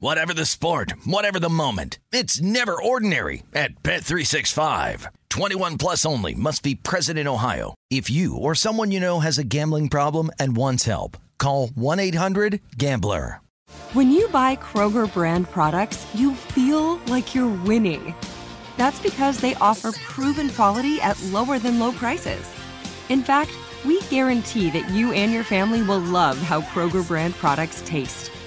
Whatever the sport, whatever the moment. It's never ordinary at Bet365. 21 plus only. Must be present in Ohio. If you or someone you know has a gambling problem and wants help, call 1-800-GAMBLER. When you buy Kroger brand products, you feel like you're winning. That's because they offer proven quality at lower than low prices. In fact, we guarantee that you and your family will love how Kroger brand products taste,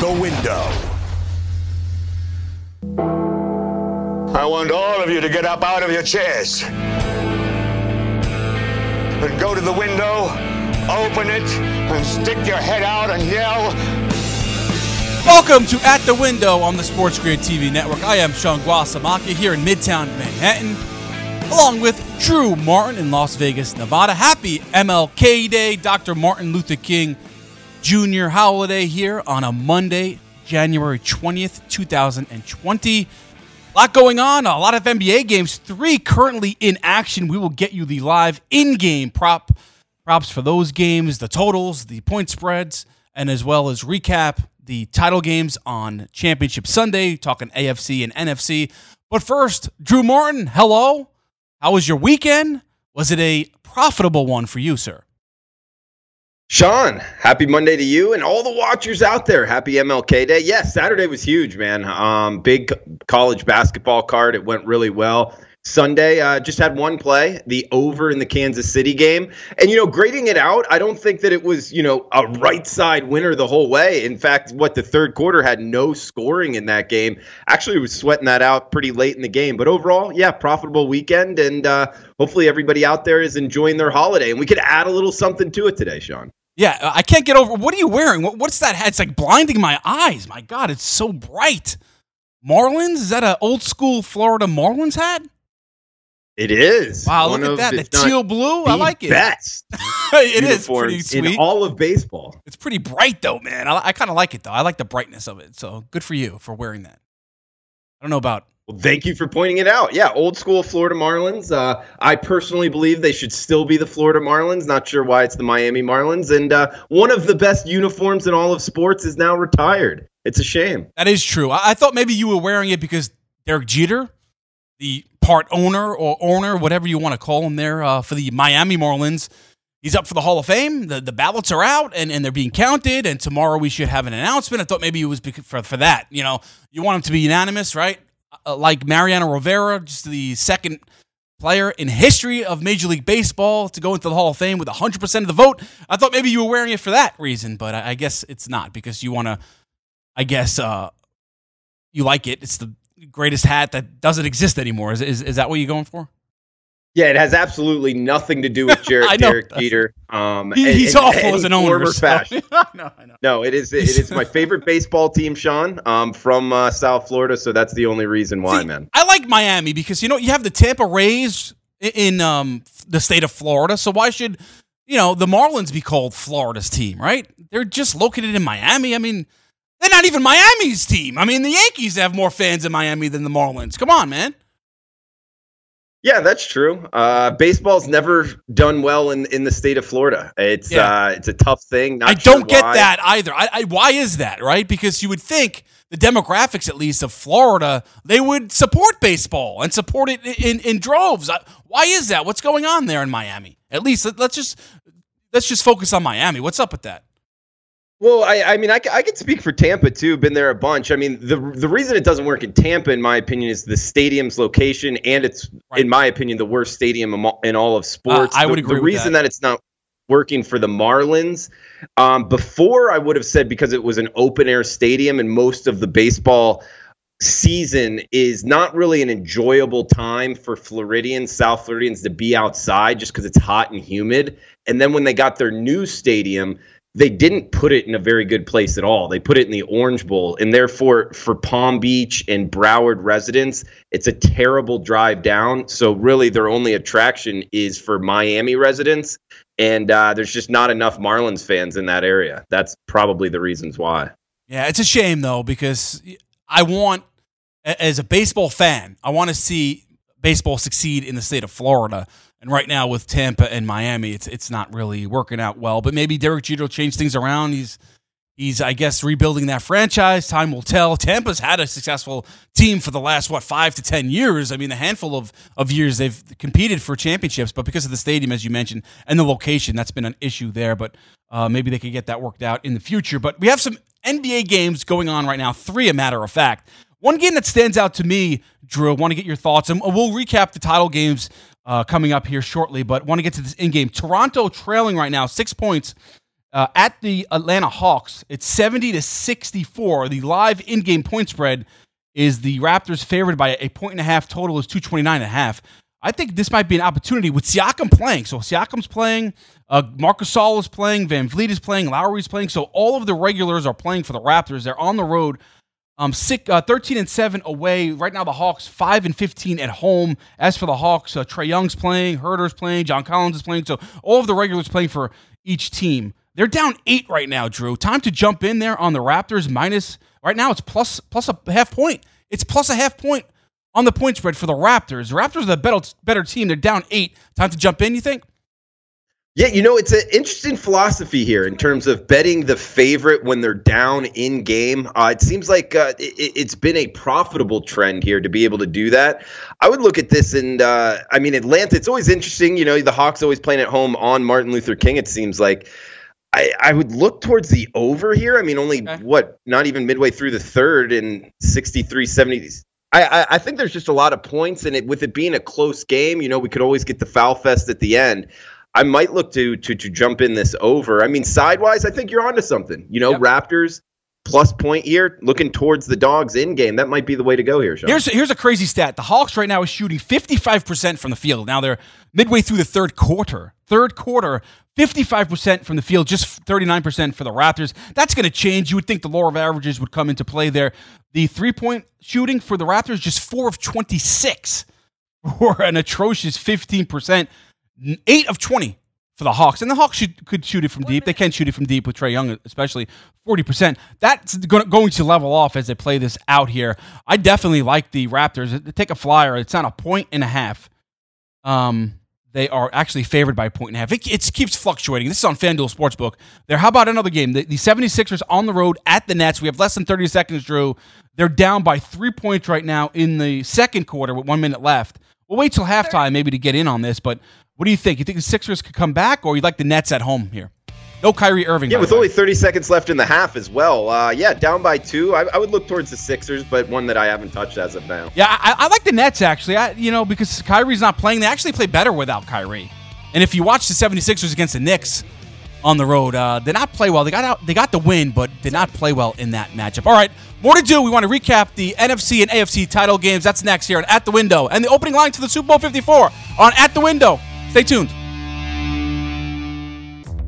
The window. I want all of you to get up out of your chairs and go to the window, open it, and stick your head out and yell. Welcome to At the Window on the SportsGrid TV Network. I am Sean Guasamaki here in Midtown Manhattan, along with Drew Martin in Las Vegas, Nevada. Happy MLK Day, Dr. Martin Luther King Junior holiday here on a Monday, January 20th, 2020. A lot going on, a lot of NBA games, three currently in action. We will get you the live in-game props for those games, the totals, the point spreads, and as well as recap the title games on Championship Sunday, talking AFC and NFC. But first, Drew Martin, hello. How was your weekend? Was it a profitable one for you, sir? Sean, happy Monday to you and all the watchers out there. Happy MLK Day. Yes, Saturday was huge, man. Big college basketball card. It went really well. Sunday, just had one play, the over in the Kansas City game. And, you know, grading it out, I don't think that it was, you know, a right side winner the whole way. In fact, the third quarter had no scoring in that game. Actually, was sweating that out pretty late in the game. But overall, yeah, profitable weekend. And hopefully everybody out there is enjoying their holiday. And we could add a little something to it today, Sean. Yeah, I can't get over. What are you wearing? What's that hat? It's like blinding my eyes. My God, it's so bright. Marlins? Is that an old school Florida Marlins hat? It is. Wow, look at that. The teal blue. I like it. Best. It is pretty sweet. In all of baseball. It's pretty bright, though, man. I kind of like it, though. I like the brightness of it. So good for you for wearing that. I don't know about. Well, thank you for pointing it out. Yeah, old school Florida Marlins. I personally believe they should still be the Florida Marlins. Not sure why it's the Miami Marlins. And one of the best uniforms in all of sports is now retired. It's a shame. That is true. I thought maybe you were wearing it because Derek Jeter, the part owner or owner, whatever you want to call him there, for the Miami Marlins. He's up for the Hall of Fame. The ballots are out, and they're being counted, and tomorrow we should have an announcement. I thought maybe it was for that. You know, you want him to be unanimous, right? Like Mariano Rivera, just the second player in history of Major League Baseball to go into the Hall of Fame with 100% of the vote. I thought maybe you were wearing it for that reason, but I guess it's not, because you want to, I guess, you like it. It's the greatest hat that doesn't exist anymore. Is that what you're going for? Yeah, it has absolutely nothing to do with Derek Jeter. He's awful as an owner. No, it is my favorite baseball team, Sean, from South Florida, so that's the only reason why, man. I like Miami because, you have the Tampa Rays in the state of Florida, so why should, the Marlins be called Florida's team, right? They're just located in Miami. I mean, they're not even Miami's team. I mean, the Yankees have more fans in Miami than the Marlins. Come on, man. Yeah, that's true. Baseball's never done well in the state of Florida. It's a tough thing. I don't get that either. Why is that, right? Because you would think the demographics, at least, of Florida, they would support baseball and support it in droves. Why is that? What's going on there in Miami? At least let's just focus on Miami. What's up with that? Well, I mean, I could speak for Tampa, too. Been there a bunch. I mean, the reason it doesn't work in Tampa, in my opinion, is the stadium's location, and it's, in my opinion, the worst stadium in all of sports. I would agree with that. The reason that it's not working for the Marlins, before I would have said because it was an open-air stadium and most of the baseball season is not really an enjoyable time for Floridians, South Floridians, to be outside just because it's hot and humid. And then when they got their new stadium, they didn't put it in a very good place at all. They put it in the Orange Bowl, and therefore for Palm Beach and Broward residents, it's a terrible drive down. So really their only attraction is for Miami residents, and there's just not enough Marlins fans in that area. That's probably the reasons why. Yeah, it's a shame, though, because I want, as a baseball fan, I want to see baseball succeed in the state of Florida. And right now with Tampa and Miami, it's not really working out well. But maybe Derek Jeter will change things around. He's I guess, rebuilding that franchise. Time will tell. Tampa's had a successful team for the last, 5 to 10 years. I mean, a handful of years they've competed for championships. But because of the stadium, as you mentioned, and the location, that's been an issue there. But maybe they could get that worked out in the future. But we have some NBA games going on right now, 3, a matter of fact. One game that stands out to me, Drew, I want to get your thoughts, and we'll recap the title games coming up here shortly, but want to get to this in-game. Toronto trailing right now 6 points at the Atlanta Hawks. It's 70-64. The live in-game point spread is the Raptors favored by 1.5. Total is 229.5. I think this might be an opportunity with Siakam playing. So Siakam's playing, Marc Gasol is playing, Van Vliet is playing, Lowry's playing. So all of the regulars are playing for the Raptors. They're on the road. 13-7 away. Right now the Hawks 5-15 at home. As for the Hawks, Trae Young's playing, Herder's playing, John Collins is playing. So all of the regulars playing for each team. They're down 8 right now, Drew. Time to jump in there on the Raptors minus. Right now it's plus a half point. It's plus a half point on the point spread for the Raptors. The Raptors are the better team. They're down 8. Time to jump in, you think? Yeah, it's an interesting philosophy here in terms of betting the favorite when they're down in game. It seems like it's been a profitable trend here to be able to do that. I would look at this and, Atlanta, it's always interesting. The Hawks always playing at home on Martin Luther King, it seems like. I would look towards the over here. I mean, not even midway through the third and 63-70. I think there's just a lot of points, and with it being a close game, we could always get the foul fest at the end. I might look to jump in this over. I mean, sidewise, I think you're onto something. Yep. Raptors plus point here, looking towards the dogs in game. That might be the way to go here, Sean. Here's a crazy stat. The Hawks right now is shooting 55% from the field. Now they're midway through the third quarter. 55% from the field, just 39% for the Raptors. That's going to change. You would think the law of averages would come into play there. The three-point shooting for the Raptors, just 4 of 26 or an atrocious 15%. 8 of 20 for the Hawks. And the Hawks could shoot it from deep. They can shoot it from deep with Trae Young, especially 40%. That's going to level off as they play this out here. I definitely like the Raptors. Take a flyer. It's not 1.5. They are actually favored by 1.5. It keeps fluctuating. This is on FanDuel Sportsbook. There. How about another game? The 76ers on the road at the Nets. We have less than 30 seconds, Drew. They're down by 3 points right now in the second quarter with 1 minute left. We'll wait till halftime maybe to get in on this, but what do you think? You think the Sixers could come back, or you like the Nets at home here? No Kyrie Irving. Yeah, with only 30 seconds left in the half as well. Down by 2. I would look towards the Sixers, but one that I haven't touched as of now. Yeah, I like the Nets, actually, because Kyrie's not playing. They actually play better without Kyrie. And if you watch the 76ers against the Knicks, on the road. Did not play well. They got the win, but did not play well in that matchup. All right, more to do. We want to recap the NFC and AFC title games. That's next here on At the Window. And the opening line to the Super Bowl 54 on At the Window. Stay tuned.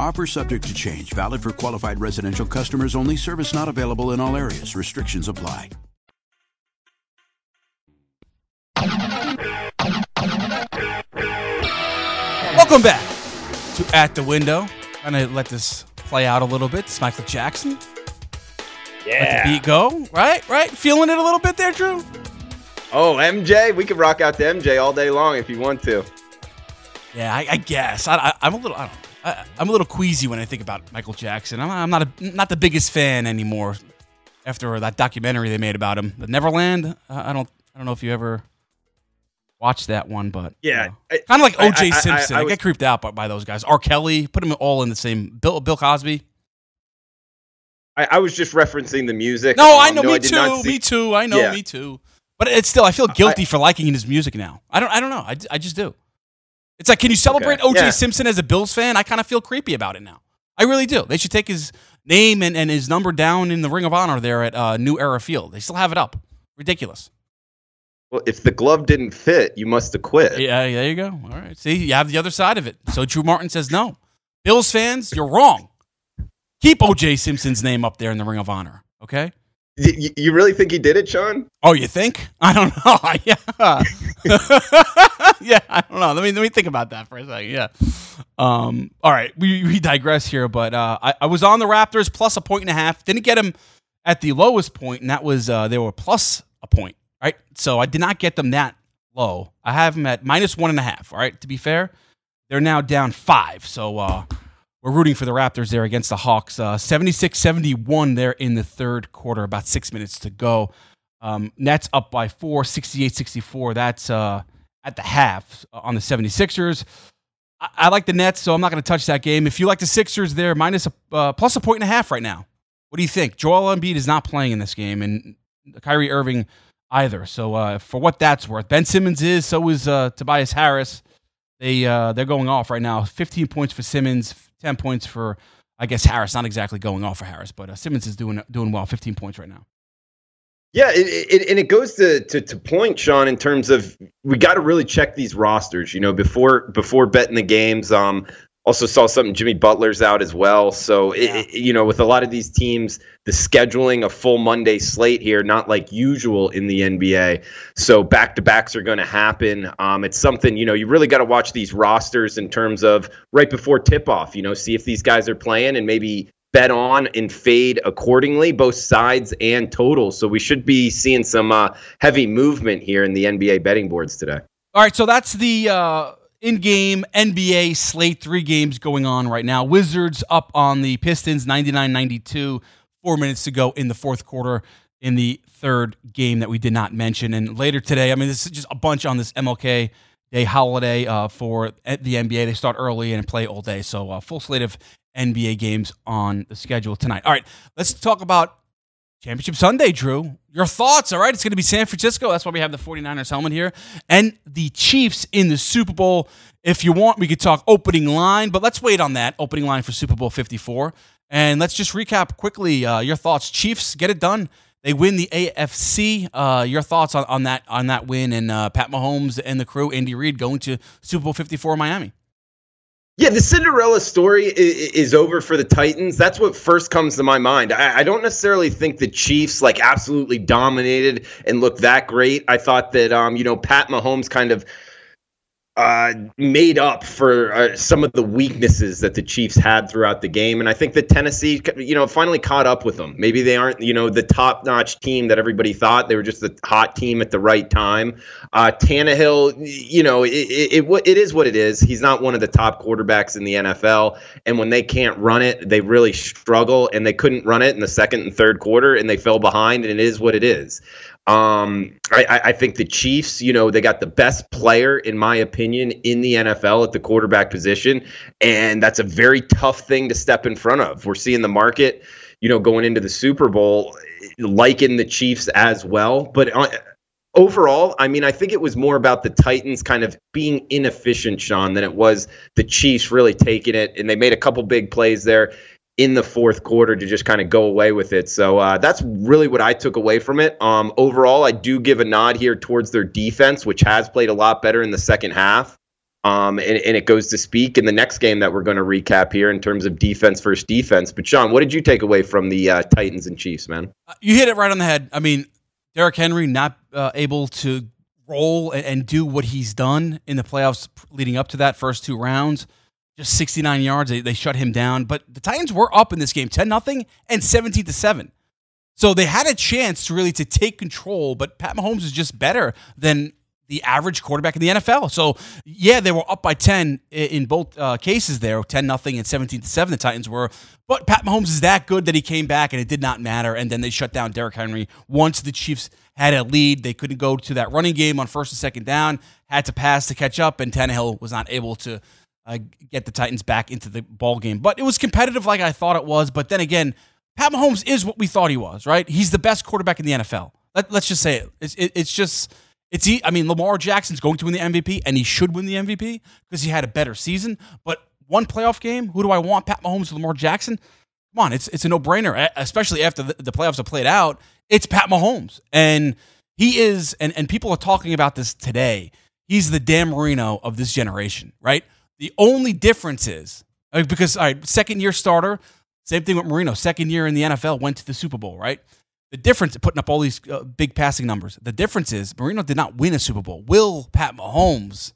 Offer subject to change. Valid for qualified residential customers only. Service not available in all areas. Restrictions apply. Welcome back to At the Window. I'm going to let this play out a little bit. It's Michael Jackson. Yeah. Let the beat go. Right? Feeling it a little bit there, Drew? Oh, MJ. We could rock out to MJ all day long if you want to. Yeah, I guess. I'm a little queasy when I think about Michael Jackson. I'm not the biggest fan anymore after that documentary they made about him, The Neverland. I don't know if you ever watched that one, but yeah, you know, kind of like O.J. Simpson. I get creeped out by those guys. R. Kelly, put them all in the same. Bill Cosby. I was just referencing the music. No, I know. No, me too. I know. Yeah. Me too. But it's still, I feel guilty for liking his music now. I don't know. I just do. It's like, can you celebrate O.J. Simpson as a Bills fan? I kind of feel creepy about it now. I really do. They should take his name and his number down in the Ring of Honor there at New Era Field. They still have it up. Ridiculous. Well, if the glove didn't fit, you must have quit. Yeah, there you go. All right. See, you have the other side of it. So Drew Martin says no. Bills fans, you're wrong. Keep O.J. Simpson's name up there in the Ring of Honor, okay? You really think he did it, Sean? Oh, you think? I don't know. Yeah, I don't know. Let me think about that for a second. Yeah. All right, we digress here, but I was on the Raptors plus 1.5. Didn't get them at the lowest point, and that was they were plus a point. Right, so I did not get them that low. I have them at minus 1.5. All right, to be fair, they're now down 5. So we're rooting for the Raptors there against the Hawks. 76-71 there in the third quarter. About 6 minutes to go. Nets up by 4, 68-64. That's at the half on the 76ers. I like the Nets, so I'm not going to touch that game. If you like the Sixers, they're plus 1.5 right now. What do you think? Joel Embiid is not playing in this game, and Kyrie Irving either. So for what that's worth, Ben Simmons is, so is Tobias Harris. They're going off right now. 15 points for Simmons, 10 points for, I guess, Harris. Not exactly going off for Harris, but Simmons is doing well. 15 points right now. Yeah, it goes to point, Sean, in terms of we got to really check these rosters, you know, before betting the games. Also saw something, Jimmy Butler's out as well. So, you know, with a lot of these teams, the scheduling a full Monday slate here, not like usual in the NBA. So back-to-backs are going to happen. It's something, you know, you really got to watch these rosters in terms of right before tip-off, you know, see if these guys are playing and maybe bet on and fade accordingly, both sides and totals. So we should be seeing some heavy movement here in the NBA betting boards today. All right, so that's the in-game NBA slate, 3 games going on right now. Wizards up on the Pistons, 99-92, 4 minutes to go in the fourth quarter in the third game that we did not mention. And later today, I mean, this is just a bunch on this MLK Day holiday for the NBA. They start early and play all day, so full slate of NBA games on the schedule tonight. All right, let's talk about Championship Sunday, Drew. Your thoughts, all right? It's going to be San Francisco. That's why we have the 49ers helmet here. And the Chiefs in the Super Bowl. If you want, we could talk opening line, but let's wait on that opening line for Super Bowl 54. And let's just recap quickly your thoughts. Chiefs, get it done. They win the AFC. Your thoughts on that win and Pat Mahomes and the crew, Andy Reid, going to Super Bowl 54 in Miami. Yeah, the Cinderella story is over for the Titans. That's what first comes to my mind. I don't necessarily think the Chiefs like absolutely dominated and looked that great. I thought that, Pat Mahomes kind of made up for some of the weaknesses that the Chiefs had throughout the game. And I think that Tennessee, finally caught up with them. Maybe they aren't, the top-notch team that everybody thought. They were just the hot team at the right time. Tannehill, it is what it is. He's not one of the top quarterbacks in the NFL. And when they can't run it, they really struggle. And they couldn't run it in the second and third quarter, and they fell behind, and it is what it is. I think the Chiefs, they got the best player, in my opinion, in the NFL at the quarterback position. And that's a very tough thing to step in front of. We're seeing the market, going into the Super Bowl, liken the Chiefs as well. But overall, I mean, I think it was more about the Titans kind of being inefficient, Sean, than it was the Chiefs really taking it. And they made a couple big plays there in the fourth quarter to just kind of go away with it. So that's really what I took away from it. Overall, I do give a nod here towards their defense, which has played a lot better in the second half. And it goes to speak in the next game that we're going to recap here in terms of defense versus defense. But, Sean, what did you take away from the Titans and Chiefs, man? You hit it right on the head. I mean, Derek Henry not able to roll and do what he's done in the playoffs leading up to that first 2 rounds. Just 69 yards. They shut him down. But the Titans were up in this game, 10-0 and 17-7. So they had a chance to take control, but Pat Mahomes is just better than the average quarterback in the NFL. So, yeah, they were up by 10 in both cases there, 10-0 and 17-7 the Titans were. But Pat Mahomes is that good that he came back, and it did not matter. And then they shut down Derek Henry. Once the Chiefs had a lead, they couldn't go to that running game on first and second down, had to pass to catch up, and Tannehill was not able to get the Titans back into the ball game. But it was competitive like I thought it was. But then again, Pat Mahomes is what we thought he was, right? He's the best quarterback in the NFL. Let's just say it. Lamar Jackson's going to win the MVP, and he should win the MVP because he had a better season. But one playoff game, who do I want? Pat Mahomes or Lamar Jackson? Come on, it's a no-brainer, especially after the playoffs are played out. It's Pat Mahomes. And he is, and people are talking about this today, he's the Dan Marino of this generation, right? The only difference is, second-year starter, same thing with Marino, second year in the NFL, went to the Super Bowl, right? The difference, putting up all these big passing numbers, the difference is Marino did not win a Super Bowl. Will Pat Mahomes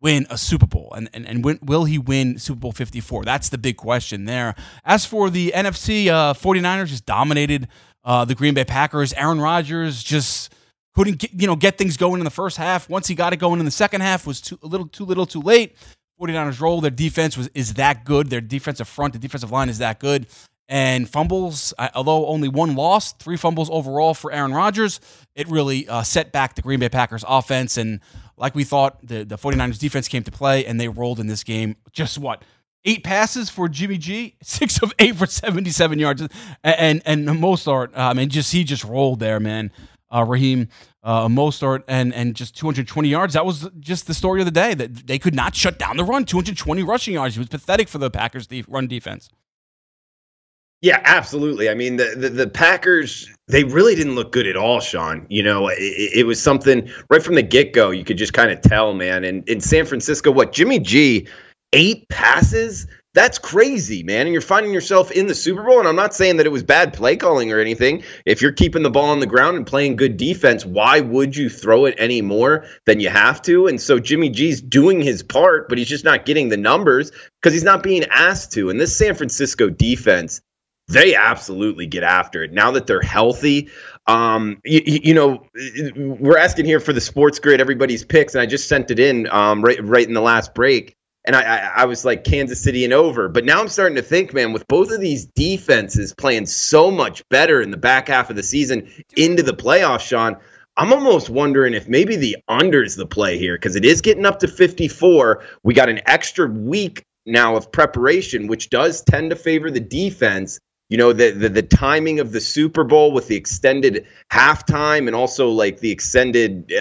win a Super Bowl? And will he win Super Bowl 54? That's the big question there. As for the NFC, 49ers just dominated the Green Bay Packers. Aaron Rodgers just couldn't get things going in the first half. Once he got it going in the second half, was too little, too late. 49ers roll. Their defense is that good. Their defensive front, the defensive line is that good. And fumbles, although only one lost, 3 fumbles overall for Aaron Rodgers, it really set back the Green Bay Packers offense. And like we thought, the 49ers defense came to play, and they rolled in this game. Just 8 passes for Jimmy G, 6 of 8 for 77 yards. And Mostert, he just rolled there, man. Raheem Mostert and just 220 yards. That was just the story of the day, that they could not shut down the run. 220 rushing yards. It was pathetic for the Packers' run defense. Yeah, absolutely. I mean, the Packers, they really didn't look good at all, Sean. It was something right from the get-go. You could just kind of tell, man. And in San Francisco, Jimmy G, 8 passes? That's crazy, man. And you're finding yourself in the Super Bowl. And I'm not saying that it was bad play calling or anything. If you're keeping the ball on the ground and playing good defense, why would you throw it any more than you have to? And so Jimmy G's doing his part, but he's just not getting the numbers because he's not being asked to. And this San Francisco defense they absolutely get after it now that they're healthy. You know, we're asking here for the sports grid, everybody's picks, and I just sent it in right in the last break. And I was like Kansas City and over. But now I'm starting to think, man, with both of these defenses playing so much better in the back half of the season into the playoffs, Sean, I'm almost wondering if maybe the under is the play here because it is getting up to 54. We got an extra week now of preparation, which does tend to favor the defense. You know, the timing of the Super Bowl with the extended halftime and also like the extended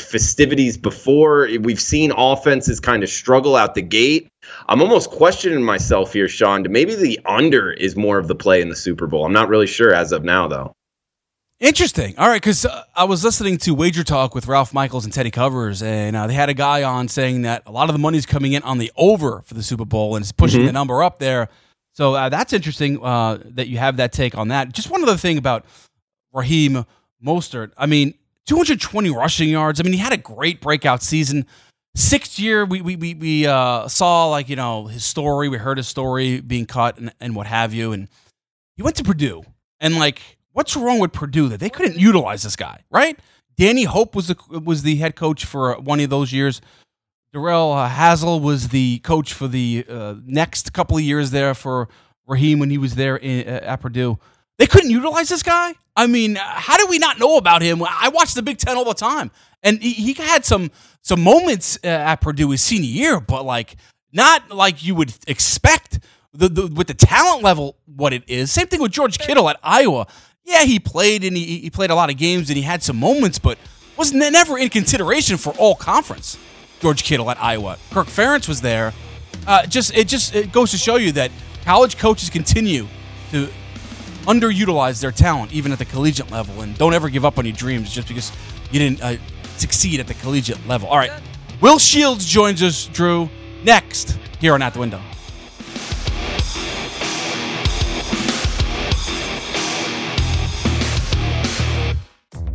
festivities before. We've seen offenses kind of struggle out the gate. I'm almost questioning myself here, Sean, to maybe the under is more of the play in the Super Bowl. I'm not really sure as of now, though. Interesting. All right, because I was listening to Wager Talk with Ralph Michaels and Teddy Covers, and they had a guy on saying that a lot of the money's coming in on the over for the Super Bowl, and it's pushing the number up there. So that's interesting that you have that take on that. Just one other thing about Raheem Mostert. I mean, 220 rushing yards. I mean, he had a great breakout season. Sixth year, we saw, like, you know, his story. We heard his story being cut and what have you. And he went to Purdue. And, like, what's wrong with Purdue that they couldn't utilize this guy, right? Danny Hope was the head coach for one of those years. Darrell Hazel was the coach for the next couple of years there for Raheem when he was there at Purdue. They couldn't utilize this guy? I mean, how do we not know about him? I watch the Big Ten all the time, and he had some moments at Purdue his senior year, but like not like you would expect with the talent level what it is. Same thing with George Kittle at Iowa. Yeah, he played, and he played a lot of games, and he had some moments, but was never in consideration for all conference. George Kittle at Iowa. Kirk Ferentz was there. It goes to show you that college coaches continue to underutilize their talent, even at the collegiate level, and don't ever give up on your dreams just because you didn't succeed at the collegiate level. All right, Will Shields joins us, Drew, next here on At the Window.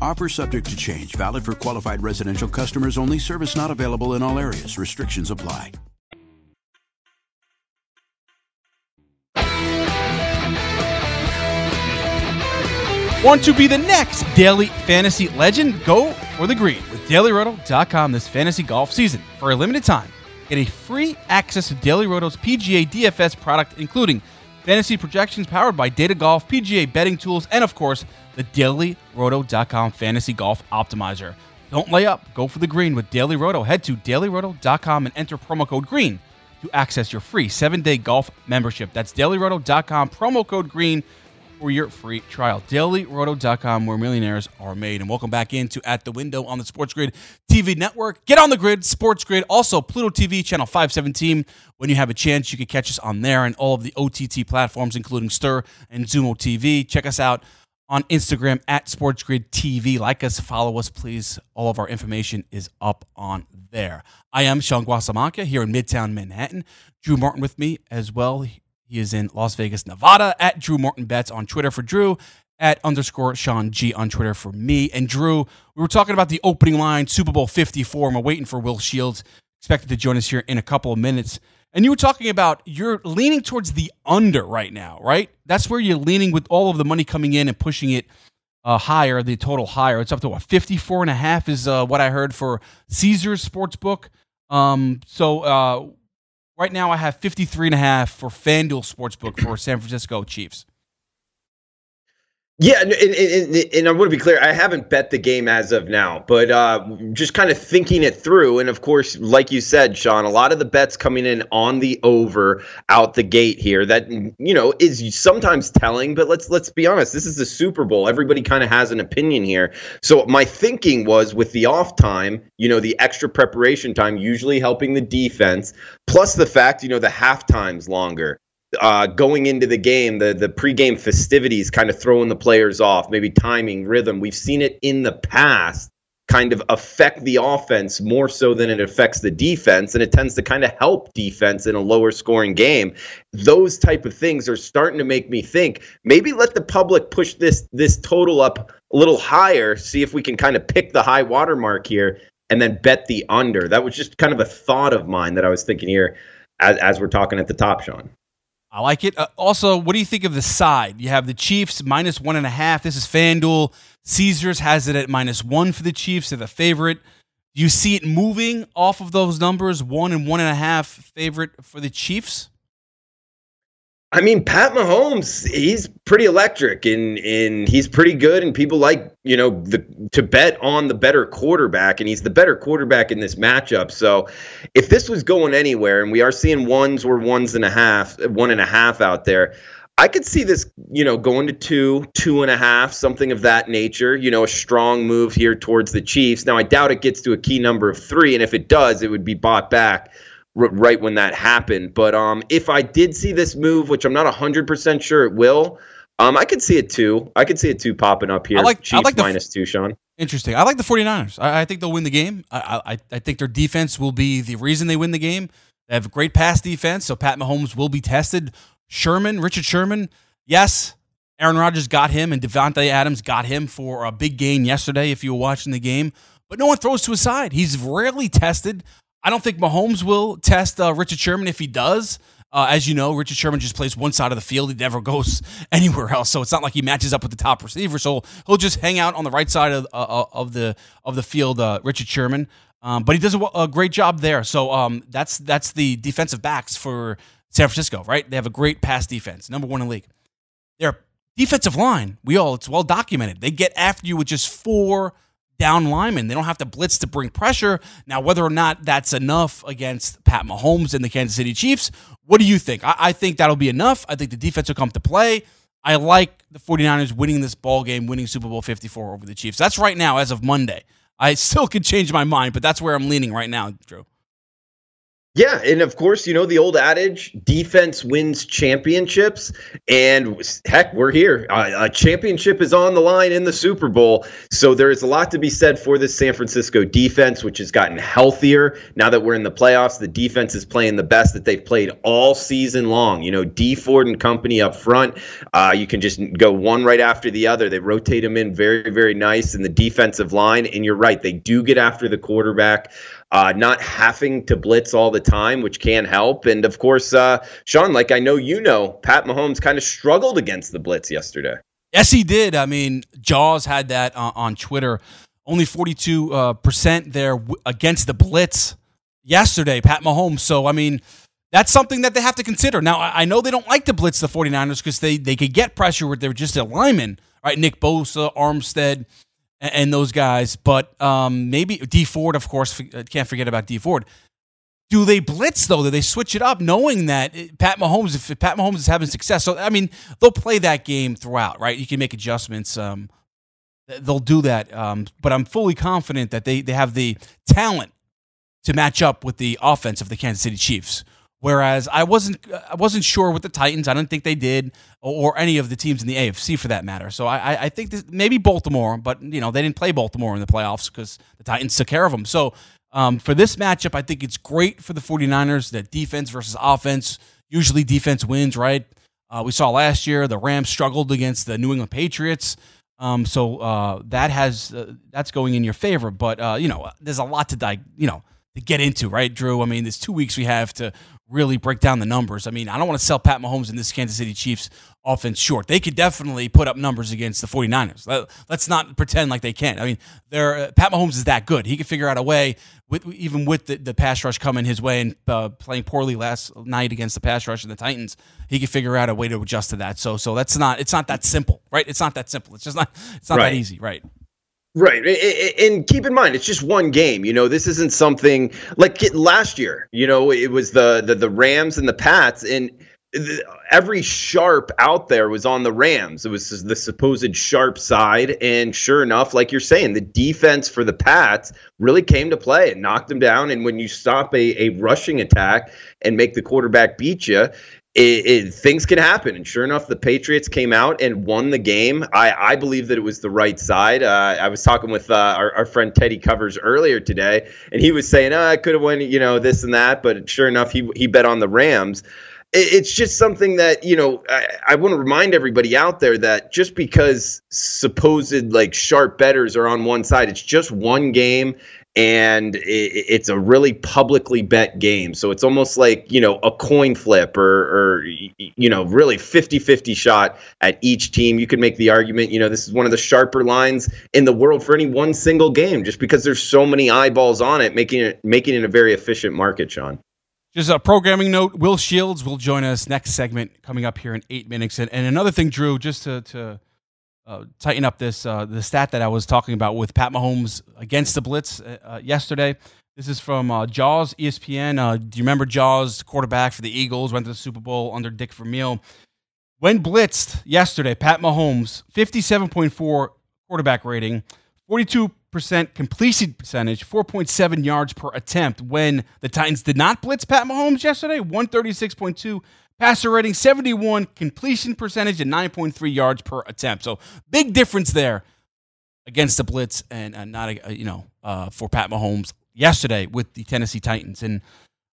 Offer subject to change. Valid for qualified residential customers only. Service not available in all areas. Restrictions apply. Want to be the next daily fantasy legend? Go for the green with DailyRoto.com this fantasy golf season. For a limited time, get a free access to Daily Roto's PGA DFS product, including fantasy projections powered by Data Golf, PGA betting tools, and, of course, the DailyRoto.com Fantasy Golf Optimizer. Don't lay up. Go for the green with Daily Roto. Head to DailyRoto.com and enter promo code GREEN to access your free 7-day golf membership. That's DailyRoto.com, promo code GREEN for your free trial. DailyRoto.com, where millionaires are made. And welcome back into At the Window on the SportsGrid TV network. Get on the grid, SportsGrid. Also, Pluto TV, channel 517. When you have a chance, you can catch us on there and all of the OTT platforms, including Stir and Zumo TV. Check us out on Instagram at SportsGrid TV. Like us, follow us, please. All of our information is up on there. I am Sean Guasamacca here in Midtown Manhattan. Drew Martin with me as well. He is in Las Vegas, Nevada, at Drew Martin Bets on Twitter for Drew, at underscore Sean G on Twitter for me. And Drew, we were talking about the opening line, Super Bowl 54, and we're waiting for Will Shields, expected to join us here in a couple of minutes. And you were talking about you're leaning towards the under right now, right? That's where you're leaning with all of the money coming in and pushing it higher, the total higher. It's up to what, 54.5 is what I heard for Caesars Sportsbook. Right now, I have 53.5 for FanDuel Sportsbook for San Francisco Chiefs. Yeah, and I want to be clear, I haven't bet the game as of now, but just kind of thinking it through. And, of course, like you said, Sean, a lot of the bets coming in on the over out the gate here that, you know, is sometimes telling. But let's be honest, this is the Super Bowl. Everybody kind of has an opinion here. So my thinking was with the off time, you know, the extra preparation time usually helping the defense, plus the fact, you know, the half time's longer. Going into the game, the pregame festivities kind of throwing the players off, maybe timing, rhythm. We've seen it in the past kind of affect the offense more so than it affects the defense, and it tends to kind of help defense in a lower scoring game. Those type of things are starting to make me think maybe let the public push this total up a little higher, see if we can kind of pick the high watermark here, and then bet the under. That was just kind of a thought of mine that I was thinking here as we're talking at the top, Sean. I like it. Also, what do you think of the side? You have the Chiefs -1.5. This is FanDuel. Caesars has it at -1 for the Chiefs. They're the favorite. Do you see it moving off of those numbers, 1 and 1.5 favorite for the Chiefs? I mean, Pat Mahomes, he's pretty electric and he's pretty good. And people like, you know, to bet on the better quarterback, and he's the better quarterback in this matchup. So if this was going anywhere, and we are seeing 1.5 out there, I could see this, you know, going to 2, 2.5, something of that nature, you know, a strong move here towards the Chiefs. Now, I doubt it gets to a key number of 3. And if it does, it would be bought back right when that happened. But if I did see this move, which I'm not 100% sure it will, I could see it 2. I could see it 2 popping up here. Chiefs like -2, Sean. Interesting. I like the 49ers. I think they'll win the game. I think their defense will be the reason they win the game. They have a great pass defense, so Pat Mahomes will be tested. Richard Sherman, yes, Aaron Rodgers got him, and Devontae Adams got him for a big gain yesterday if you were watching the game. But no one throws to his side. He's rarely tested. I don't think Mahomes will test Richard Sherman. If he does, as you know, Richard Sherman just plays one side of the field. He never goes anywhere else, so it's not like he matches up with the top receiver. So he'll just hang out on the right side of the field, Richard Sherman. But he does a great job there. So that's the defensive backs for San Francisco, right? They have a great pass defense, #1 in the league. Their defensive line, it's well documented. They get after you with just 4 down linemen. They don't have to blitz to bring pressure. Now, whether or not that's enough against Pat Mahomes and the Kansas City Chiefs, what do you think? I think that'll be enough. I think the defense will come to play. I like the 49ers winning this ball game, winning Super Bowl 54 over the Chiefs. That's right now, as of Monday. I still could change my mind, but that's where I'm leaning right now, Drew. Yeah, and of course, you know, the old adage, defense wins championships, and heck, we're here. A championship is on the line in the Super Bowl, so there is a lot to be said for this San Francisco defense, which has gotten healthier. Now that we're in the playoffs, the defense is playing the best that they've played all season long. You know, D Ford and company up front, you can just go one right after the other. They rotate them in very, very nice in the defensive line, and you're right, they do get after the quarterback. Not having to blitz all the time, which can help. And, of course, Sean, like I know you know, Pat Mahomes kind of struggled against the blitz yesterday. Yes, he did. I mean, Jaws had that on Twitter. Only 42% there against the blitz yesterday, Pat Mahomes. So, I mean, that's something that they have to consider. Now, I know they don't like to blitz the 49ers because they could get pressure with their just a lineman, right? Nick Bosa, Armstead, and those guys, but maybe D Ford, of course, can't forget about D Ford. Do they blitz, though? Do they switch it up knowing that Pat Mahomes is having success? So, I mean, they'll play that game throughout, right? You can make adjustments. They'll do that. But I'm fully confident that they have the talent to match up with the offense of the Kansas City Chiefs. Whereas I wasn't sure with the Titans. I don't think they did, or any of the teams in the AFC for that matter. So I think this, maybe Baltimore, but you know they didn't play Baltimore in the playoffs because the Titans took care of them. So for this matchup, I think it's great for the 49ers, that defense versus offense. Usually defense wins, right? We saw last year the Rams struggled against the New England Patriots. So that's going in your favor. But there's a lot to get into, right, Drew? I mean, there's 2 weeks we have to really break down the numbers. I mean, I don't want to sell Pat Mahomes and this Kansas City Chiefs offense short. They could definitely put up numbers against the 49ers. Let's not pretend like they can't. I mean, Pat Mahomes is that good. He could figure out a way, even with the pass rush coming his way and playing poorly last night against the pass rush and the Titans, he could figure out a way to adjust to that. So it's not that simple, right? It's not that simple. It's just not that easy, right? Right. And keep in mind, it's just one game. You know, this isn't something like last year. You know, it was the Rams and the Pats, and every sharp out there was on the Rams. It was the supposed sharp side. And sure enough, like you're saying, the defense for the Pats really came to play and knocked them down. And when you stop a rushing attack and make the quarterback beat you, things can happen, and sure enough, the Patriots came out and won the game. I believe that it was the right side. I was talking with our friend Teddy Covers earlier today, and he was saying, "I could have won, this and that," but sure enough, he bet on the Rams. It's just something that I want to remind everybody out there that just because supposed sharp bettors are on one side, it's just one game. And it's a really publicly bet game. So it's almost like, a coin flip or really 50-50 shot at each team. You could make the argument, this is one of the sharper lines in the world for any one single game, just because there's so many eyeballs on it, making it a very efficient market, Sean. Just a programming note, Will Shields will join us next segment coming up here in 8 minutes. And another thing, Drew, just to tighten up this the stat that I was talking about with Pat Mahomes against the blitz yesterday. This is from Jaws, ESPN. Do you remember Jaws, quarterback for the Eagles, went to the Super Bowl under Dick Vermeil? When blitzed yesterday, Pat Mahomes, 57.4 quarterback rating, 42% completion percentage, 4.7 yards per attempt. When the Titans did not blitz Pat Mahomes yesterday, 136.2 passer rating, 71 completion percentage, and 9.3 yards per attempt. So big difference there against the blitz and not for Pat Mahomes yesterday with the Tennessee Titans. And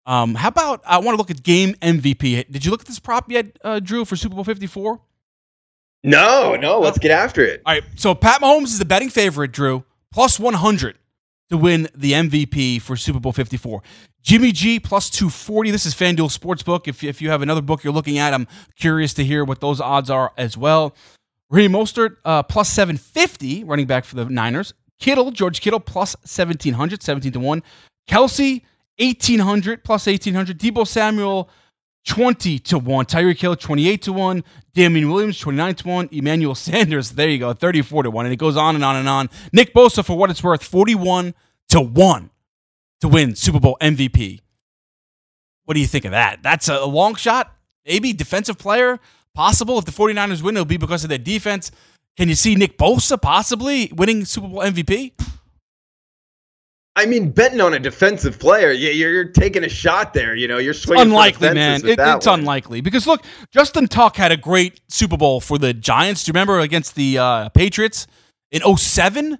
how about I want to look at game MVP. Did you look at this prop yet, Drew, for Super Bowl 54? No, let's get after it. All right, so Pat Mahomes is the betting favorite, Drew, plus 100 to win the MVP for Super Bowl 54. Jimmy G, plus 240. This is FanDuel Sportsbook. If you have another book you're looking at, I'm curious to hear what those odds are as well. Raheem Mostert, plus 750, running back for the Niners. George Kittle, plus 1,700, 17-1. Kelsey, 1,800, plus 1,800. Deebo Samuel, 20-1. Tyreek Hill, 28-1. Damian Williams, 29-1. Emmanuel Sanders, there you go, 34-1. And it goes on and on and on. Nick Bosa, for what it's worth, 41-1 to win Super Bowl MVP. What do you think of that? That's a long shot. Maybe defensive player possible. If the 49ers win, it'll be because of their defense. Can you see Nick Bosa possibly winning Super Bowl MVP? I mean, betting on a defensive player, you're taking a shot there. You're swinging. Unlikely, man. It's unlikely because look, Justin Tuck had a great Super Bowl for the Giants. Do you remember against the Patriots in 2007?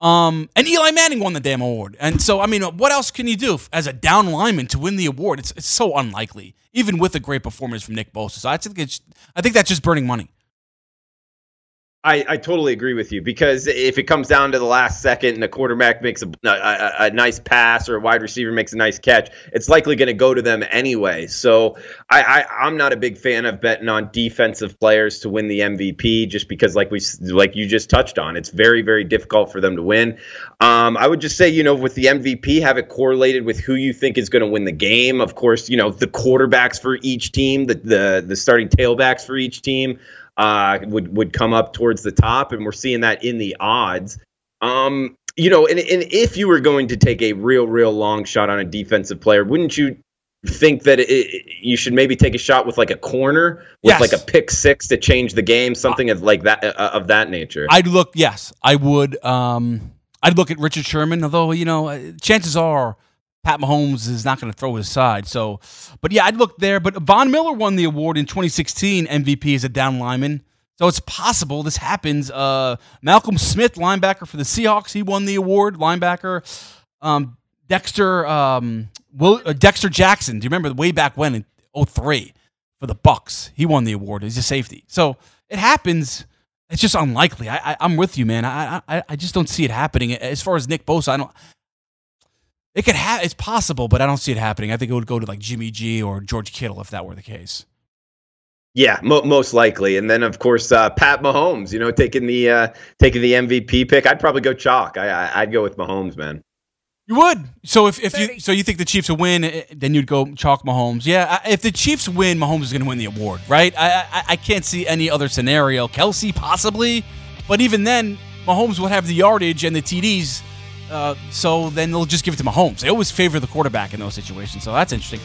And Eli Manning won the damn award. And so, I mean, what else can you do as a down lineman to win the award? It's so unlikely, even with a great performance from Nick Bosa. So I think that's just burning money. I totally agree with you because if it comes down to the last second and a quarterback makes a nice pass or a wide receiver makes a nice catch, it's likely going to go to them anyway. So I'm not a big fan of betting on defensive players to win the MVP just because like you just touched on, it's very, very difficult for them to win. I would just say, with the MVP, have it correlated with who you think is going to win the game. Of course, the quarterbacks for each team, the starting tailbacks for each team, would come up towards the top, and we're seeing that in the odds. you know, and if you were going to take a real long shot on a defensive player, wouldn't you think that you should maybe take a shot with like a corner with like a pick six to change the game, something of like that, of that nature? I would. I'd look at Richard Sherman, although, you know, chances are Pat Mahomes is not going to throw his side. So, but yeah, I'd look there. But Von Miller won the award in 2016 MVP as a down lineman. So it's possible this happens. Malcolm Smith, linebacker for the Seahawks, he won the award, linebacker. Dexter Jackson, do you remember way back when in 2003 for the Bucks? He won the award. He's a safety. So it happens. It's just unlikely. I'm with you, man. I just don't see it happening. As far as Nick Bosa, I don't. It could happen. It's possible, but I don't see it happening. I think it would go to like Jimmy G or George Kittle if that were the case. Yeah, most likely. And then, of course, Pat Mahomes. You know, taking the MVP pick. I'd probably go chalk. I'd go with Mahomes, man. You would. So if you think the Chiefs will win, then you'd go chalk Mahomes. Yeah, if the Chiefs win, Mahomes is going to win the award, right? I can't see any other scenario. Kelsey possibly, but even then, Mahomes would have the yardage and the TDs. So then they'll just give it to Mahomes. They always favor the quarterback in those situations. So that's interesting.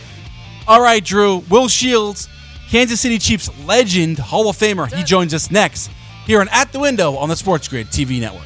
All right, Drew. Will Shields, Kansas City Chiefs legend, Hall of Famer. He joins us next here on At the Window on the SportsGrid TV Network.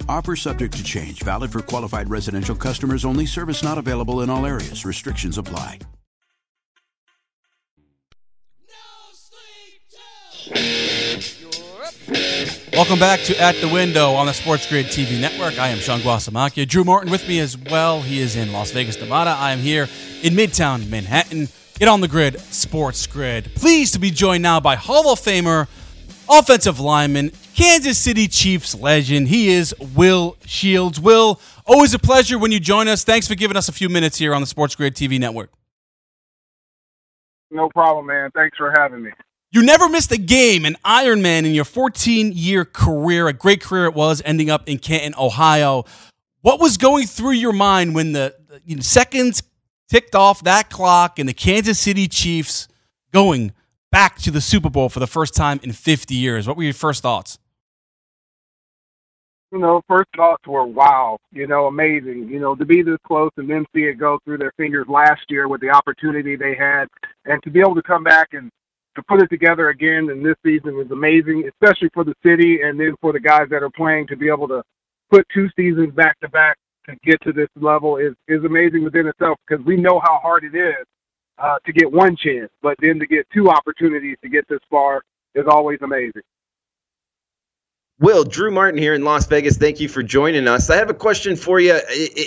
Offer subject to change. Valid for qualified residential customers only. Service not available in all areas. Restrictions apply. Welcome back to At the Window on the SportsGrid TV Network. I am Sean Guasamacchia. Drew Martin with me as well. He is in Las Vegas, Nevada. I am here in Midtown Manhattan. Get on the grid, SportsGrid. Pleased to be joined now by Hall of Famer, offensive lineman, Kansas City Chiefs legend. He is Will Shields. Will, always a pleasure when you join us. Thanks for giving us a few minutes here on the SportsGrid TV Network. No problem, man. Thanks for having me. You never missed a game, an Ironman in your 14-year career. A great career it was, ending up in Canton, Ohio. What was going through your mind when the seconds ticked off that clock and the Kansas City Chiefs going back to the Super Bowl for the first time in 50 years? What were your first thoughts? You know, first thoughts were, wow, you know, amazing. You know, to be this close and then see it go through their fingers last year with the opportunity they had, and to be able to come back and to put it together again in this season was amazing, especially for the city and then for the guys that are playing to be able to put two seasons back-to-back to get to this level is amazing within itself, because we know how hard it is to get one chance, but then to get two opportunities to get this far is always amazing. Will, Drew Martin here in Las Vegas. Thank you for joining us. I have a question for you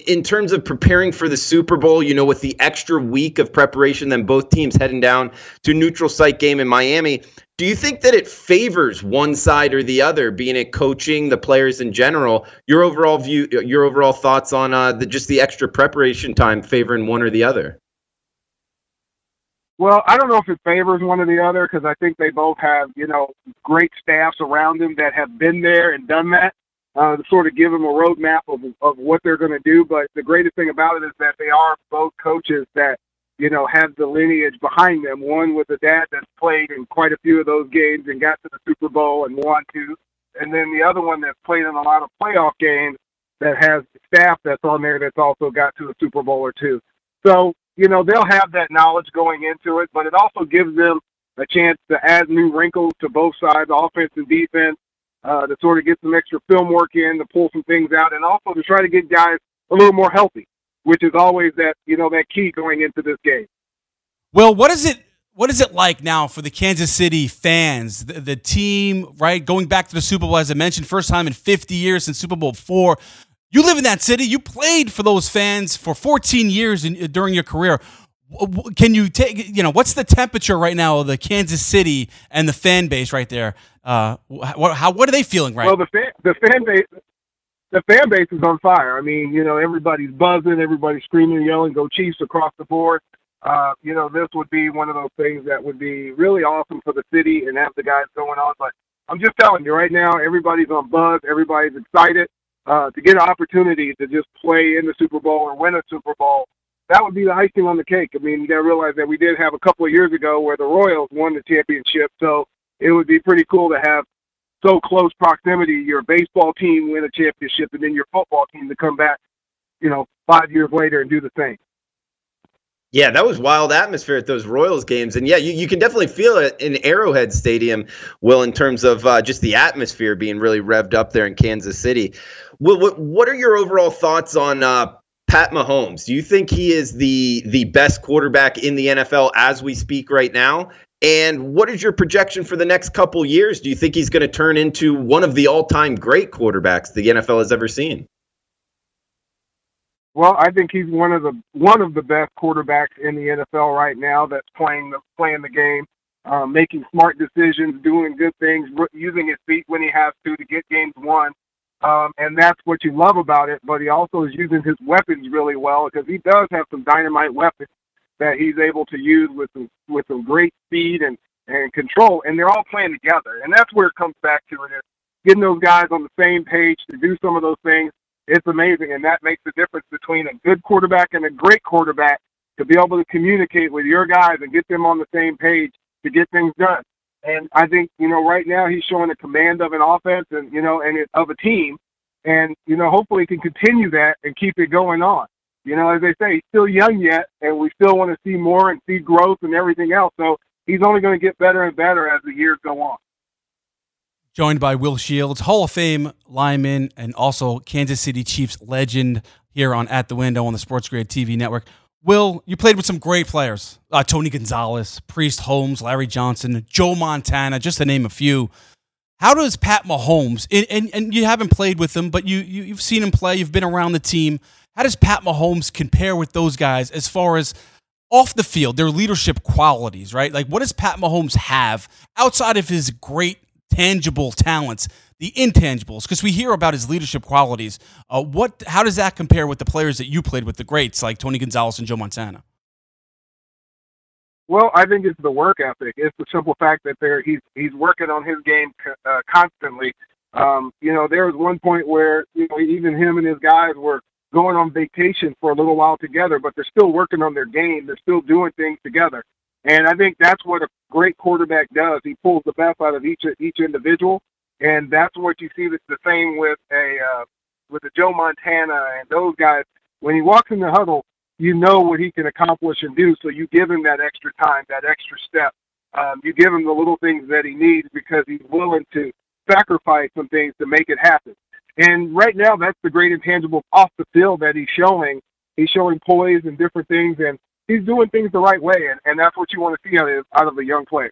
in terms of preparing for the Super Bowl, you know, with the extra week of preparation, then both teams heading down to neutral site game in Miami. Do you think that it favors one side or the other, being it coaching, the players in general, your overall view, your overall thoughts on just the extra preparation time favoring one or the other? Well, I don't know if it favors one or the other because I think they both have, you know, great staffs around them that have been there and done that to sort of give them a roadmap of what they're going to do. But the greatest thing about it is that they are both coaches that, you know, have the lineage behind them. One with a dad that's played in quite a few of those games and got to the Super Bowl and won two. And then the other one that's played in a lot of playoff games that has staff that's on there that's also got to a Super Bowl or two. So, you know, they'll have that knowledge going into it, but it also gives them a chance to add new wrinkles to both sides, offense and defense, to sort of get some extra film work in, to pull some things out, and also to try to get guys a little more healthy, which is always that, you know, that key going into this game. Well, what is it like now for the Kansas City fans, the team, right, going back to the Super Bowl, as I mentioned, first time in 50 years since Super Bowl IV. You live in that city. You played for those fans for 14 years during your career. Can you take, you know, what's the temperature right now of the Kansas City and the fan base right there? What are they feeling right now? Well, the fan base is on fire. I mean, you know, everybody's buzzing, everybody's screaming and yelling, go Chiefs across the board. You know, this would be one of those things that would be really awesome for the city and have the guys going on. But I'm just telling you right now, everybody's on buzz. Everybody's excited. To get an opportunity to just play in the Super Bowl or win a Super Bowl, that would be the icing on the cake. I mean, you got to realize that we did have a couple of years ago where the Royals won the championship, so it would be pretty cool to have so close proximity, your baseball team win a championship and then your football team to come back, you know, 5 years later and do the same. Yeah, that was wild atmosphere at those Royals games. And, yeah, you can definitely feel it in Arrowhead Stadium, Will, in terms of just the atmosphere being really revved up there in Kansas City. Will, what are your overall thoughts on Pat Mahomes? Do you think he is the best quarterback in the NFL as we speak right now? And what is your projection for the next couple years? Do you think he's going to turn into one of the all-time great quarterbacks the NFL has ever seen? Well, I think he's one of the best quarterbacks in the NFL right now. That's playing the game, making smart decisions, doing good things, using his feet when he has to get games won, and that's what you love about it. But he also is using his weapons really well because he does have some dynamite weapons that he's able to use with some great speed and control, and they're all playing together. And that's where it comes back to it is getting those guys on the same page to do some of those things. It's amazing, and that makes the difference between a good quarterback and a great quarterback to be able to communicate with your guys and get them on the same page to get things done. And I think, you know, right now he's showing a command of an offense and, you know, and of a team. And, you know, hopefully he can continue that and keep it going on. You know, as they say, he's still young yet, and we still want to see more and see growth and everything else. So he's only going to get better and better as the years go on. Joined by Will Shields, Hall of Fame lineman and also Kansas City Chiefs legend here on At the Window on the SportsGrid TV network. Will, you played with some great players. Tony Gonzalez, Priest Holmes, Larry Johnson, Joe Montana, just to name a few. How does Pat Mahomes, and you haven't played with him, but you've seen him play, you've been around the team. How does Pat Mahomes compare with those guys as far as off the field, their leadership qualities, right? Like, what does Pat Mahomes have outside of his great tangible talents, the intangibles, because we hear about his leadership qualities. How does that compare with the players that you played with, the greats like Tony Gonzalez and Joe Montana? Well, I think it's the work ethic. It's the simple fact that he's working on his game constantly. You know, there was one point where, you know, even him and his guys were going on vacation for a little while together, but they're still working on their game. They're still doing things together. And I think that's what a great quarterback does. He pulls the best out of each individual, and that's what you see. That's the same with a Joe Montana and those guys. When he walks in the huddle, you know what he can accomplish and do. So you give him that extra time, that extra step. You give him the little things that he needs because he's willing to sacrifice some things to make it happen. And right now, that's the great intangible off the field that he's showing. He's showing poise and different things, and he's doing things the right way, and that's what you want to see out of a young player.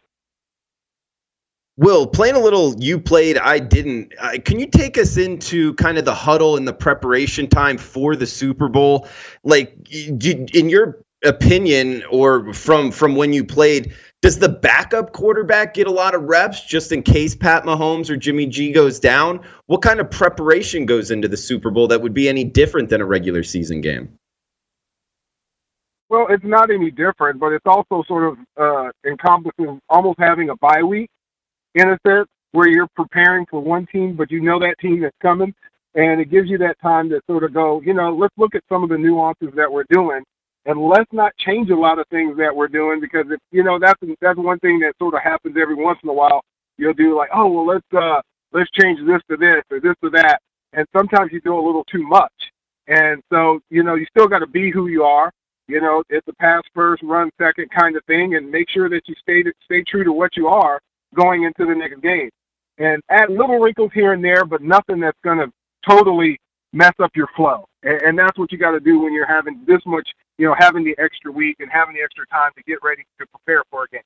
Will, playing a little you played, I didn't. Can you take us into kind of the huddle and the preparation time for the Super Bowl? Like, in your opinion, or from when you played, does the backup quarterback get a lot of reps just in case Pat Mahomes or Jimmy G goes down? What kind of preparation goes into the Super Bowl that would be any different than a regular season game? Well, it's not any different, but it's also sort of encompassing almost having a bye week, in a sense, where you're preparing for one team, but you know that team is coming, and it gives you that time to sort of go, you know, let's look at some of the nuances that we're doing, and let's not change a lot of things that we're doing, because, if, you know, that's one thing that sort of happens every once in a while. You'll do like, oh, well, let's change this to this or this to that, and sometimes you do a little too much. And so, you know, you still got to be who you are. You know, it's a pass first, run second kind of thing, and make sure that you stay true to what you are going into the next game, and add little wrinkles here and there, but nothing that's going to totally mess up your flow. And that's what you got to do when you're having this much, you know, having the extra week and having the extra time to get ready to prepare for a game.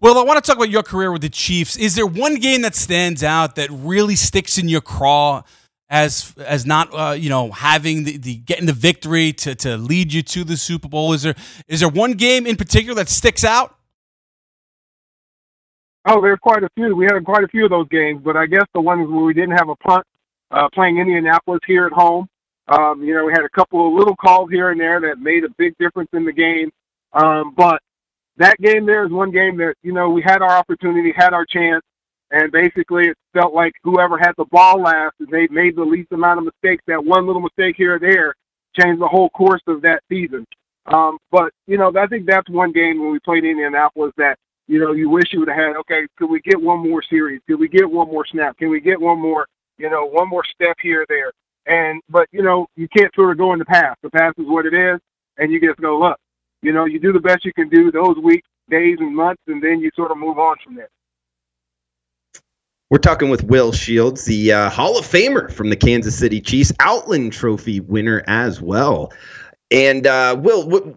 Well, I want to talk about your career with the Chiefs. Is there one game that stands out that really sticks in your craw as not you know, having the getting the victory to lead you to the Super Bowl? Is there one game in particular that sticks out? Oh, there's quite a few. We had quite a few of those games, but I guess the ones where we didn't have a punt, playing Indianapolis here at home. You know, we had a couple of little calls here and there that made a big difference in the game. But that game there is one game that, you know, we had our opportunity, had our chance, and basically it felt like whoever had the ball last, they made the least amount of mistakes. That one little mistake here or there changed the whole course of that season. But, you know, I think that's one game when we played Indianapolis that, you know, you wish you would have had, okay, could we get one more series? Could we get one more snap? Can we get one more, you know, one more step here or there? But, you know, you can't sort of go in the past. The past is what it is, and you just go, look, you know, you do the best you can do those weeks, days, and months, and then you sort of move on from there. We're talking with Will Shields, the Hall of Famer from the Kansas City Chiefs, Outland Trophy winner as well. And, Will,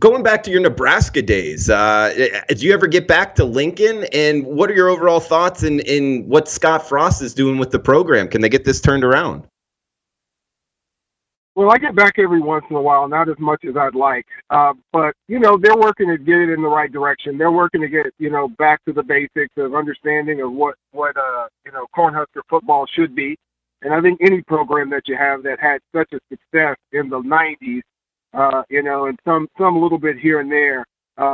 going back to your Nebraska days, did you ever get back to Lincoln? And what are your overall thoughts in what Scott Frost is doing with the program? Can they get this turned around? Well, I get back every once in a while, not as much as I'd like. But, you know, they're working to get it in the right direction. They're working to get, you know, back to the basics of understanding of what you know, Cornhusker football should be. And I think any program that you have that had such a success in the 90s, you know, and some little bit here and there,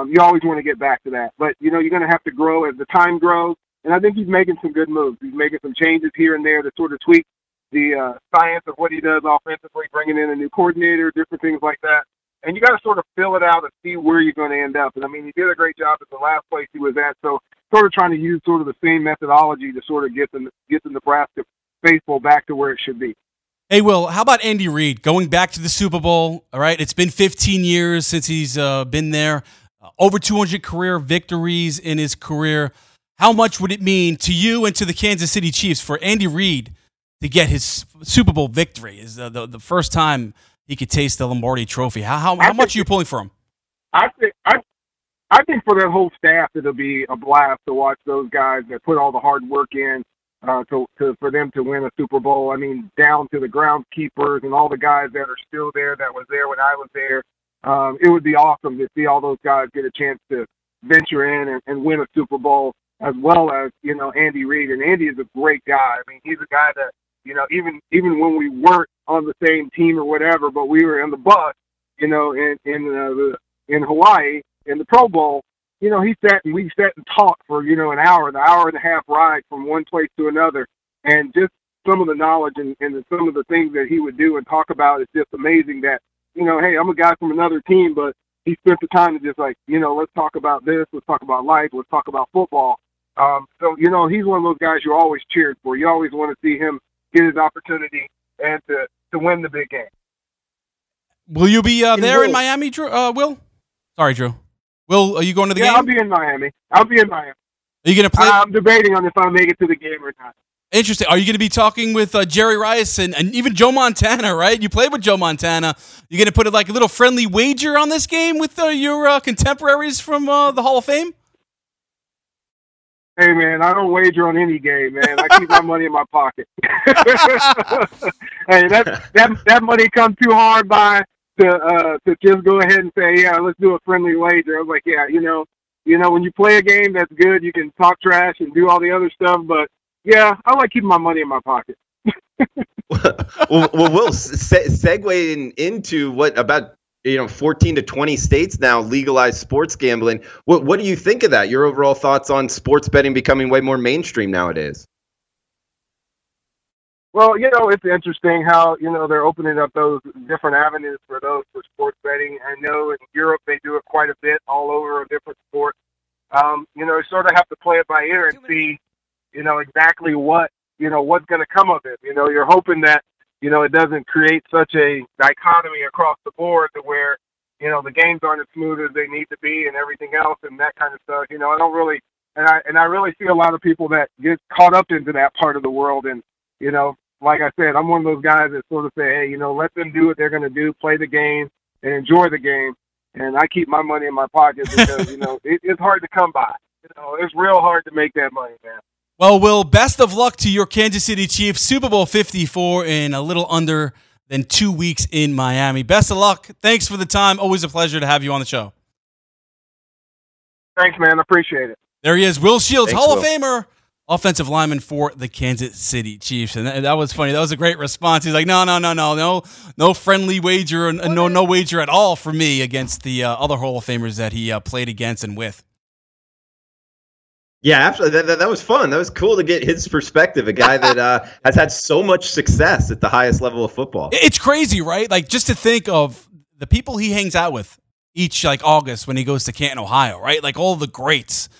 you always want to get back to that. But, you know, you're going to have to grow as the time grows. And I think he's making some good moves. He's making some changes here and there to sort of tweak the science of what he does offensively, bringing in a new coordinator, different things like that. And you got to sort of fill it out and see where you're going to end up. And, I mean, he did a great job at the last place he was at. So sort of trying to use sort of the same methodology to sort of get the Nebraska faithful back to where it should be. Hey, Will, how about Andy Reid going back to the Super Bowl? All right, it's been 15 years since he's been there, over 200 career victories in his career. How much would it mean to you and to the Kansas City Chiefs for Andy Reid to get his Super Bowl victory? Is the first time he could taste the Lombardi Trophy? How much are you pulling for him? I think for that whole staff, it'll be a blast to watch those guys that put all the hard work in. For them to win a Super Bowl, I mean, down to the groundskeepers and all the guys that are still there that was there when I was there, it would be awesome to see all those guys get a chance to venture in and win a Super Bowl, as well as, you know, Andy Reid. And Andy is a great guy. I mean, he's a guy that, you know, even when we weren't on the same team or whatever, but we were in the bus, you know, in Hawaii in the Pro Bowl. You know, we sat and talked for, you know, an hour and a half ride from one place to another. And just some of the knowledge and some of the things that he would do and talk about is just amazing that, you know, hey, I'm a guy from another team, but he spent the time to just like, you know, let's talk about this, let's talk about life, let's talk about football. So, you know, he's one of those guys you always cheered for. You always want to see him get his opportunity and to win the big game. Will you be there in Miami, Drew? Will? Sorry, Drew. Will, are you going to the game? Yeah, I'll be in Miami. Are you going to play? I'm debating on if I make it to the game or not. Interesting. Are you going to be talking with Jerry Rice and even Joe Montana, right? You played with Joe Montana. You're going to put like a little friendly wager on this game with your contemporaries from the Hall of Fame? Hey, man, I don't wager on any game, man. I keep my money in my pocket. Hey, that money comes too hard by to just go ahead and say, yeah, let's do a friendly wager. I was like, yeah, you know, when you play a game that's good, you can talk trash and do all the other stuff. But, yeah, I like keeping my money in my pocket. well, Will, segueing into what about 14 to 20 states now legalize sports gambling. What do you think of that? Your overall thoughts on sports betting becoming way more mainstream nowadays? Well, it's interesting how, they're opening up those different avenues for sports betting. I know in Europe they do it quite a bit all over a different sport. You sort of have to play it by ear and see, exactly what's going to come of it. You're hoping that, it doesn't create such a dichotomy across the board to where, the games aren't as smooth as they need to be and everything else and that kind of stuff. I don't really, and I really see a lot of people that get caught up into that part of the world. And, like I said, I'm one of those guys that sort of say, hey, let them do what they're going to do, play the game and enjoy the game. And I keep my money in my pocket because, it's hard to come by. It's real hard to make that money, man. Well, Will, best of luck to your Kansas City Chiefs, Super Bowl 54 in a little under than 2 weeks in Miami. Best of luck. Thanks for the time. Always a pleasure to have you on the show. Thanks, man. I appreciate it. There he is, Will Shields, Hall of Famer, offensive lineman for the Kansas City Chiefs. And that was funny. That was a great response. He's like, no friendly wager and no wager at all for me against the other Hall of Famers that he played against and with. Yeah, absolutely. That was fun. That was cool to get his perspective, a guy that has had so much success at the highest level of football. It's crazy, right? Like, just to think of the people he hangs out with each, August when he goes to Canton, Ohio, right? Like, all the greats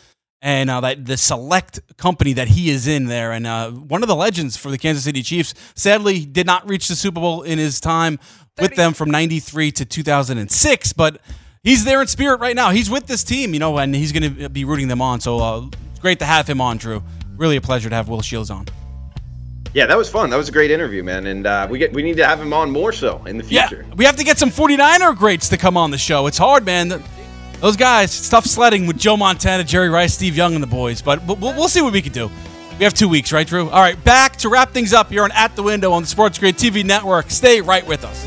and the select company that he is in there. And one of the legends for the Kansas City Chiefs, sadly, did not reach the Super Bowl in his time with them from 93 to 2006, but he's there in spirit right now. He's with this team, and he's going to be rooting them on, so great to have him on, Drew. Really a pleasure to have Will Shields on. Yeah, that was fun. That was a great interview, man. And we need to have him on more so in the future. Yeah, we have to get some 49er greats to come on the show. It's hard, man. Those guys, it's tough sledding with Joe Montana, Jerry Rice, Steve Young, and the boys. But we'll see what we can do. We have 2 weeks, right, Drew? All right, back to wrap things up here on At the Window on the SportsGrid TV Network. Stay right with us.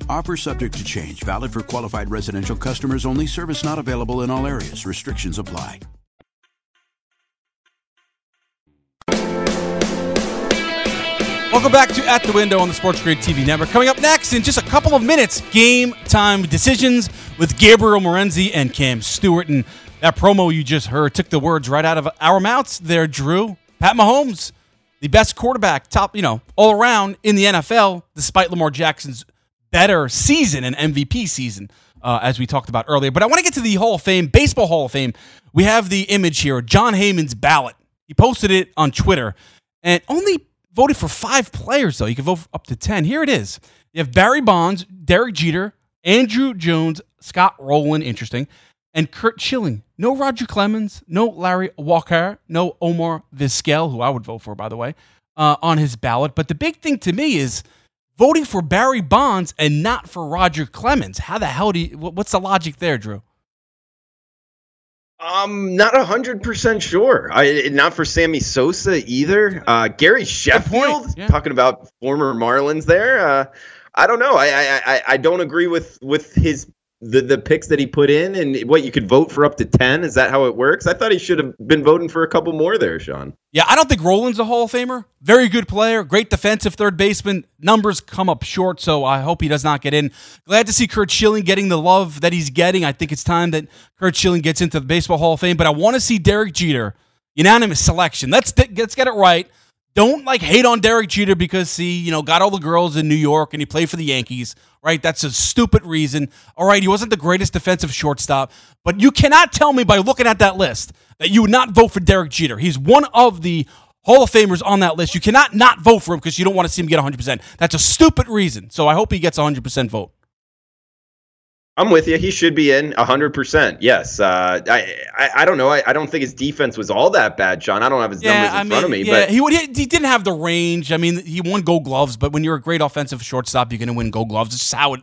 Offer subject to change. Valid for qualified residential customers only. Service not available in all areas. Restrictions apply. Welcome back to At the Window on the SportsGrid TV Network. Coming up next in just a couple of minutes, game time decisions with Gabriel Morenzi and Cam Stewart. And that promo you just heard took the words right out of our mouths there, Drew. Pat Mahomes the best quarterback, top, all around in the NFL, despite Lamar Jackson's better season and MVP season, as we talked about earlier. But I want to get to the Hall of Fame, Baseball Hall of Fame. We have the image here, John Heyman's ballot. He posted it on Twitter and only voted for 5 players, though. You can vote for up to 10. Here it is. You have Barry Bonds, Derek Jeter, Andrew Jones, Scott Rowland, interesting, and Curt Schilling. No Roger Clemens, no Larry Walker, no Omar Vizquel, who I would vote for, by the way, on his ballot. But the big thing to me is voting for Barry Bonds and not for Roger Clemens. How the hell do you, what's the logic there, Drew? I'm not 100% sure. Not for Sammy Sosa either. Gary Sheffield, yeah. Talking about former Marlins there. I don't know. I don't agree with his the picks that he put in, and what you could vote for up to 10. Is that how it works? I thought he should have been voting for a couple more there, Sean. Yeah, I don't think Rowland's a Hall of Famer. Very good player, great defensive third baseman. Numbers come up short, so I hope he does not get in. Glad to see Curt Schilling getting the love that he's getting. I think it's time that Curt Schilling gets into the Baseball Hall of Fame, but I want to see Derek Jeter, unanimous selection. Let's get it right. Don't hate on Derek Jeter because he, got all the girls in New York and he played for the Yankees, right? That's a stupid reason. All right, he wasn't the greatest defensive shortstop, but you cannot tell me by looking at that list that you would not vote for Derek Jeter. He's one of the Hall of Famers on that list. You cannot not vote for him because you don't want to see him get 100%. That's a stupid reason. So I hope he gets 100% vote. I'm with you. He should be in 100%. Yes. I don't know. I don't think his defense was all that bad, Sean. I don't have his numbers front of me. Yeah, but he didn't have the range. I mean, he won Gold Gloves, but when you're a great offensive shortstop, you're going to win Gold Gloves. This is how it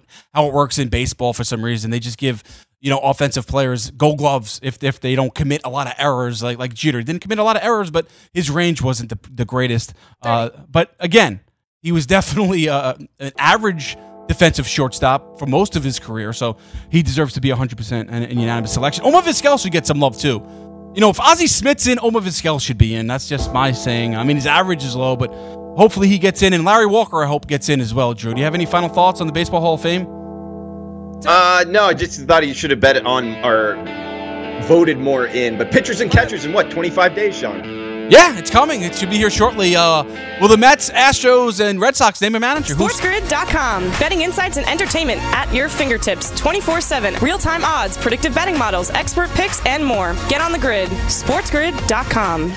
works in baseball for some reason. They just give offensive players Gold Gloves if they don't commit a lot of errors, like Jeter. He didn't commit a lot of errors, but his range wasn't the greatest. But again, he was definitely an average defensive shortstop for most of his career, so he deserves to be 100% and unanimous selection. Omar Vizquel should get some love, too. If Ozzie Smith's in, Omar Vizquel should be in. That's just my saying. I mean, his average is low, but hopefully he gets in. And Larry Walker, I hope, gets in as well, Drew. Do you have any final thoughts on the Baseball Hall of Fame? No, I just thought he should have bet on or voted more in. But pitchers and catchers in, 25 days, Sean? Yeah, it's coming. It should be here shortly. Will the Mets, Astros, and Red Sox name a manager? SportsGrid.com. Betting insights and entertainment at your fingertips 24/7. Real-time odds, predictive betting models, expert picks, and more. Get on the grid. SportsGrid.com.